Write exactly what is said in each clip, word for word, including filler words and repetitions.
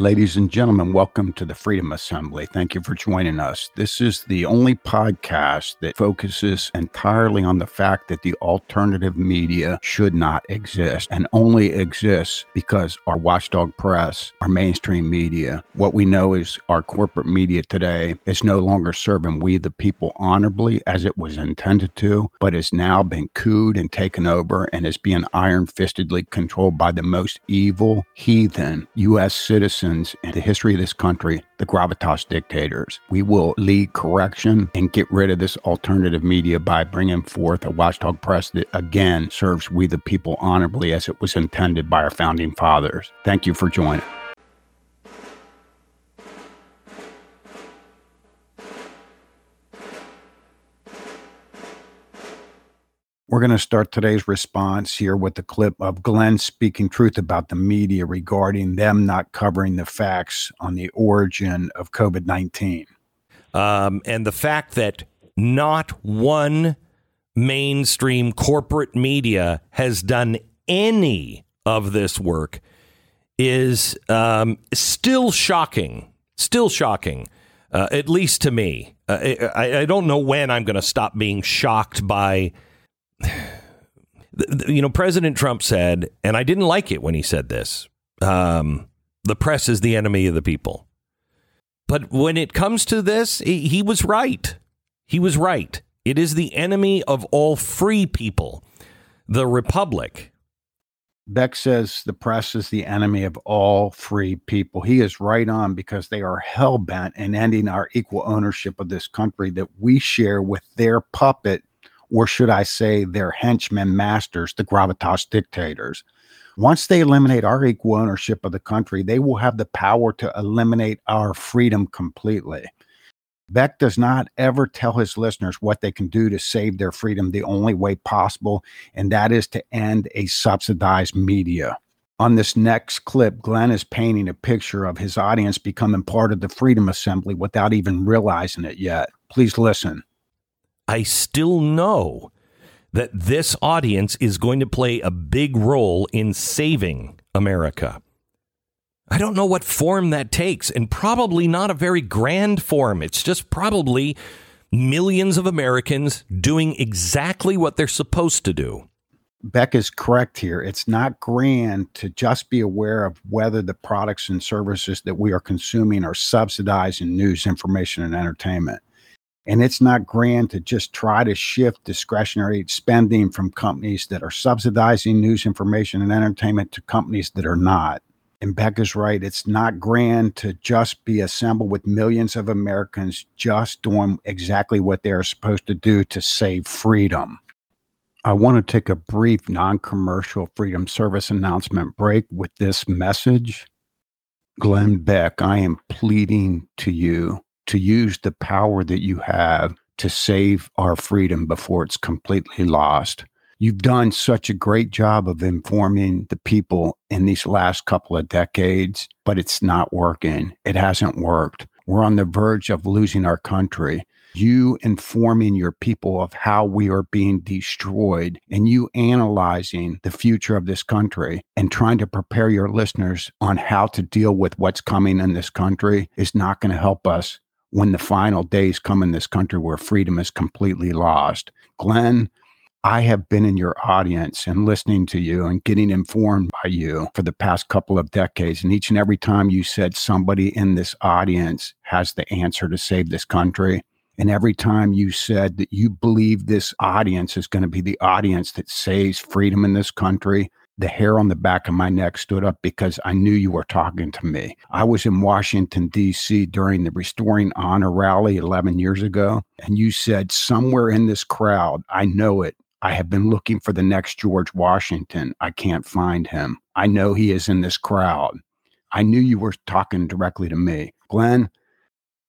Ladies and gentlemen, welcome to the Freedom Assembly. Thank you for joining us. This is the only podcast that focuses entirely on the fact that the alternative media should not exist and only exists because our watchdog press, our mainstream media, what we know is our corporate media today is no longer serving we the people honorably as it was intended to, but has now been cooed and taken over and is being iron-fistedly controlled by the most evil, heathen U S citizens in the history of this country, the gravitas dictators. We will lead correction and get rid of this alternative media by bringing forth a watchdog press that, again, serves we the people honorably as it was intended by our founding fathers. Thank you for joining. We're going to start today's response here with the clip of Glenn speaking truth about the media regarding them not covering the facts on the origin of COVID nineteen. Um, and the fact that not one mainstream corporate media has done any of this work is um, still shocking, still shocking, uh, at least to me. Uh, I, I don't know when I'm going to stop being shocked by you know, President Trump said, and I didn't like it when he said this, um, the press is the enemy of the people. But when it comes to this, he, he was right. He was right. It is the enemy of all free people, the republic. Beck says the press is the enemy of all free people. He is right on because they are hell-bent in ending our equal ownership of this country that we share with their puppet, or should I say their henchmen masters, the gravitas dictators. Once they eliminate our equal ownership of the country, they will have the power to eliminate our freedom completely. Beck does not ever tell his listeners what they can do to save their freedom the only way possible, and that is to end a subsidized media. On this next clip, Glenn is painting a picture of his audience becoming part of the Freedom Assembly without even realizing it yet. Please listen. I still know that this audience is going to play a big role in saving America. I don't know what form that takes, and probably not a very grand form. It's just probably millions of Americans doing exactly what they're supposed to do. Beck is correct here. It's not grand to just be aware of whether the products and services that we are consuming are subsidized in news, information, and entertainment. And it's not grand to just try to shift discretionary spending from companies that are subsidizing news, information, and entertainment to companies that are not. And Beck is right. It's not grand to just be assembled with millions of Americans just doing exactly what they are supposed to do to save freedom. I want to take a brief non-commercial Freedom Service announcement break with this message. Glenn Beck, I am pleading to you to use the power that you have to save our freedom before it's completely lost. You've done such a great job of informing the people in these last couple of decades, but it's not working. It hasn't worked. We're on the verge of losing our country. You informing your people of how we are being destroyed, and you analyzing the future of this country and trying to prepare your listeners on how to deal with what's coming in this country is not going to help us when the final days come in this country where freedom is completely lost. Glenn, I have been in your audience and listening to you and getting informed by you for the past couple of decades. And each and every time you said somebody in this audience has the answer to save this country. And every time you said that you believe this audience is going to be the audience that saves freedom in this country, the hair on the back of my neck stood up because I knew you were talking to me. I was in Washington, D C during the Restoring Honor rally eleven years ago, and you said somewhere in this crowd, I know it. I have been looking for the next George Washington. I can't find him. I know he is in this crowd. I knew you were talking directly to me. Glenn,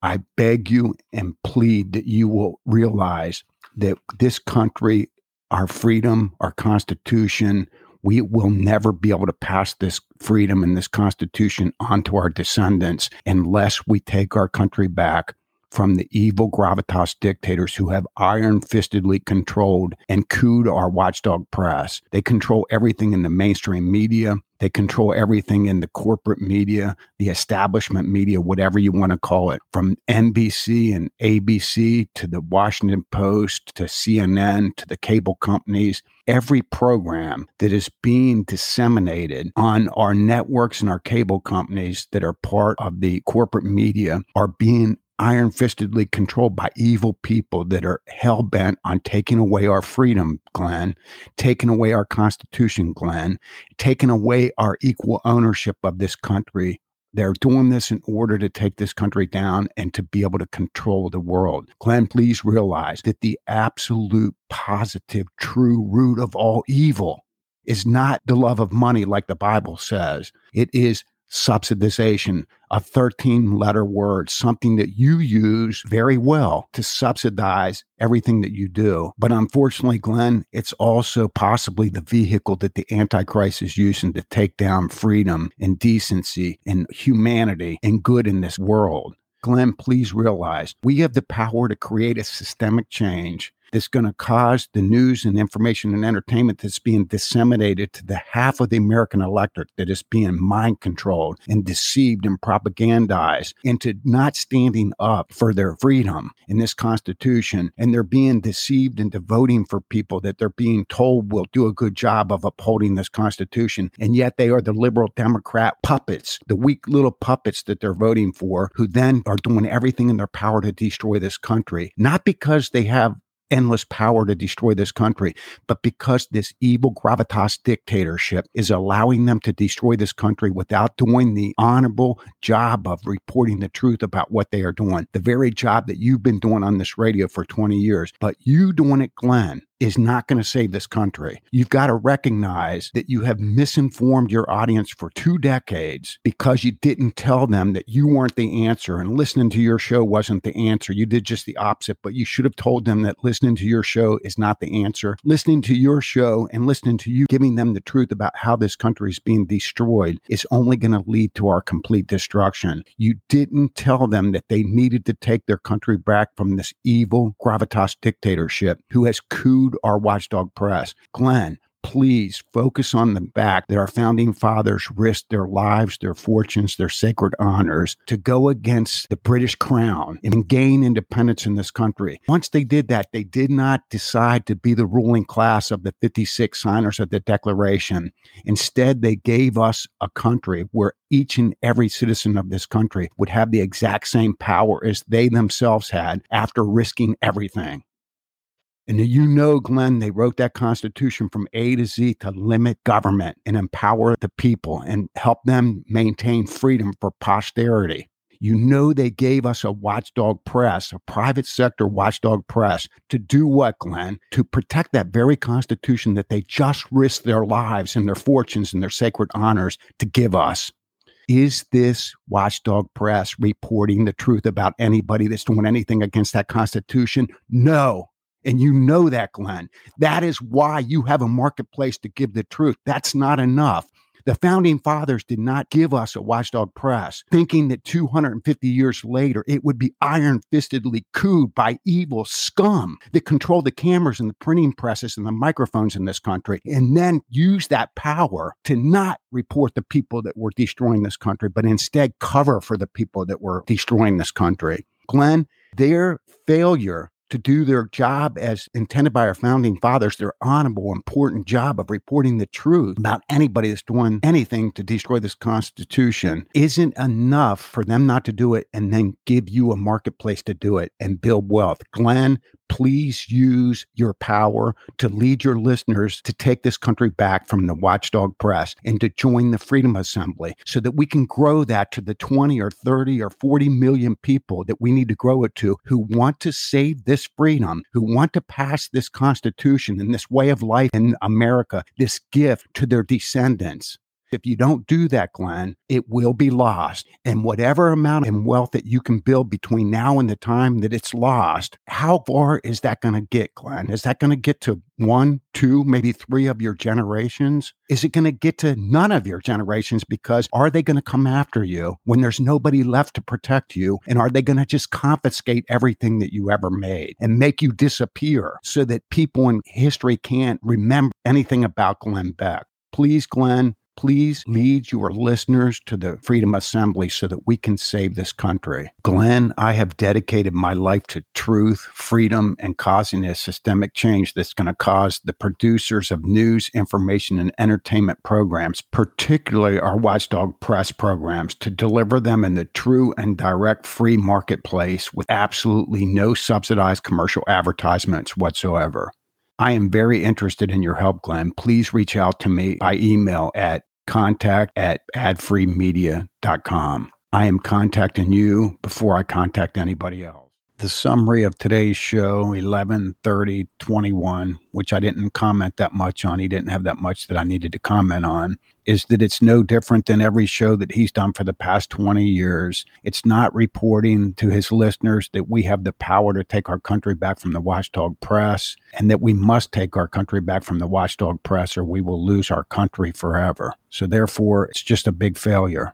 I beg you and plead that you will realize that this country, our freedom, our Constitution, we will never be able to pass this freedom and this Constitution on to our descendants unless we take our country back from the evil gravitas dictators who have iron-fistedly controlled and cooed our watchdog press. They control everything in the mainstream media. They control everything in the corporate media, the establishment media, whatever you want to call it, from N B C and A B C to the Washington Post to C N N to the cable companies. Every program that is being disseminated on our networks and our cable companies that are part of the corporate media are being iron-fistedly controlled by evil people that are hell-bent on taking away our freedom, Glenn, taking away our Constitution, Glenn, taking away our equal ownership of this country. They're doing this in order to take this country down and to be able to control the world. Glenn, please realize that the absolute, positive, true root of all evil is not the love of money like the Bible says. It is subsidization, a thirteen-letter word, something that you use very well to subsidize everything that you do. But unfortunately, Glenn, it's also possibly the vehicle that the Antichrist is using to take down freedom and decency and humanity and good in this world. Glenn, please realize we have the power to create a systemic change that's going to cause the news and information and entertainment that's being disseminated to the half of the American electorate that is being mind controlled and deceived and propagandized into not standing up for their freedom in this Constitution. And they're being deceived into voting for people that they're being told will do a good job of upholding this Constitution. And yet they are the liberal Democrat puppets, the weak little puppets that they're voting for, who then are doing everything in their power to destroy this country, not because they have endless power to destroy this country, but because this evil gravitas dictatorship is allowing them to destroy this country without doing the honorable job of reporting the truth about what they are doing, the very job that you've been doing on this radio for twenty years. But you doing it, Glenn, is not going to save this country. You've got to recognize that you have misinformed your audience for two decades because you didn't tell them that you weren't the answer and listening to your show wasn't the answer. You did just the opposite, but you should have told them that listening to your show is not the answer. Listening to your show and listening to you giving them the truth about how this country is being destroyed is only going to lead to our complete destruction. You didn't tell them that they needed to take their country back from this evil gravitas dictatorship who has cooed our watchdog press. Glenn, please focus on the fact that our founding fathers risked their lives, their fortunes, their sacred honors to go against the British Crown and gain independence in this country. Once they did that, they did not decide to be the ruling class of the fifty-six signers of the Declaration. Instead, they gave us a country where each and every citizen of this country would have the exact same power as they themselves had after risking everything. And you know, Glenn, they wrote that Constitution from A to Z to limit government and empower the people and help them maintain freedom for posterity. You know they gave us a watchdog press, a private sector watchdog press, to do what, Glenn? To protect that very Constitution that they just risked their lives and their fortunes and their sacred honors to give us. Is this watchdog press reporting the truth about anybody that's doing anything against that Constitution? No. And you know that, Glenn. That is why you have a marketplace to give the truth. That's not enough. The founding fathers did not give us a watchdog press, thinking that two hundred fifty years later, it would be iron-fistedly cooed by evil scum that control the cameras and the printing presses and the microphones in this country, and then use that power to not report the people that were destroying this country, but instead cover for the people that were destroying this country. Glenn, their failure to do their job as intended by our founding fathers, their honorable, important job of reporting the truth about anybody that's doing anything to destroy this Constitution, isn't enough for them not to do it and then give you a marketplace to do it and build wealth. Glenn, please use your power to lead your listeners to take this country back from the watchdog press and to join the Freedom Assembly so that we can grow that to the twenty or thirty or forty million people that we need to grow it to, who want to save this freedom, who want to pass this Constitution and this way of life in America, this gift, to their descendants. If you don't do that, Glenn, it will be lost. And whatever amount of wealth that you can build between now and the time that it's lost, how far is that going to get, Glenn? Is that going to get to one, two, maybe three of your generations? Is it going to get to none of your generations? Because are they going to come after you when there's nobody left to protect you? And are they going to just confiscate everything that you ever made and make you disappear so that people in history can't remember anything about Glenn Beck? Please, Glenn, please lead your listeners to the Freedom Assembly so that we can save this country. Glenn, I have dedicated my life to truth, freedom, and causing a systemic change that's going to cause the producers of news, information, and entertainment programs, particularly our watchdog press programs, to deliver them in the true and direct free marketplace with absolutely no subsidized commercial advertisements whatsoever. I am very interested in your help, Glenn. Please reach out to me by email at contact at ad free media dot com. I am contacting you before I contact anybody else. The summary of today's show, eleven thirty twenty-one, which I didn't comment that much on, he didn't have that much that I needed to comment on, is that it's no different than every show that he's done for the past twenty years. It's not reporting to his listeners that we have the power to take our country back from the watchdog press and that we must take our country back from the watchdog press or we will lose our country forever. So therefore, it's just a big failure.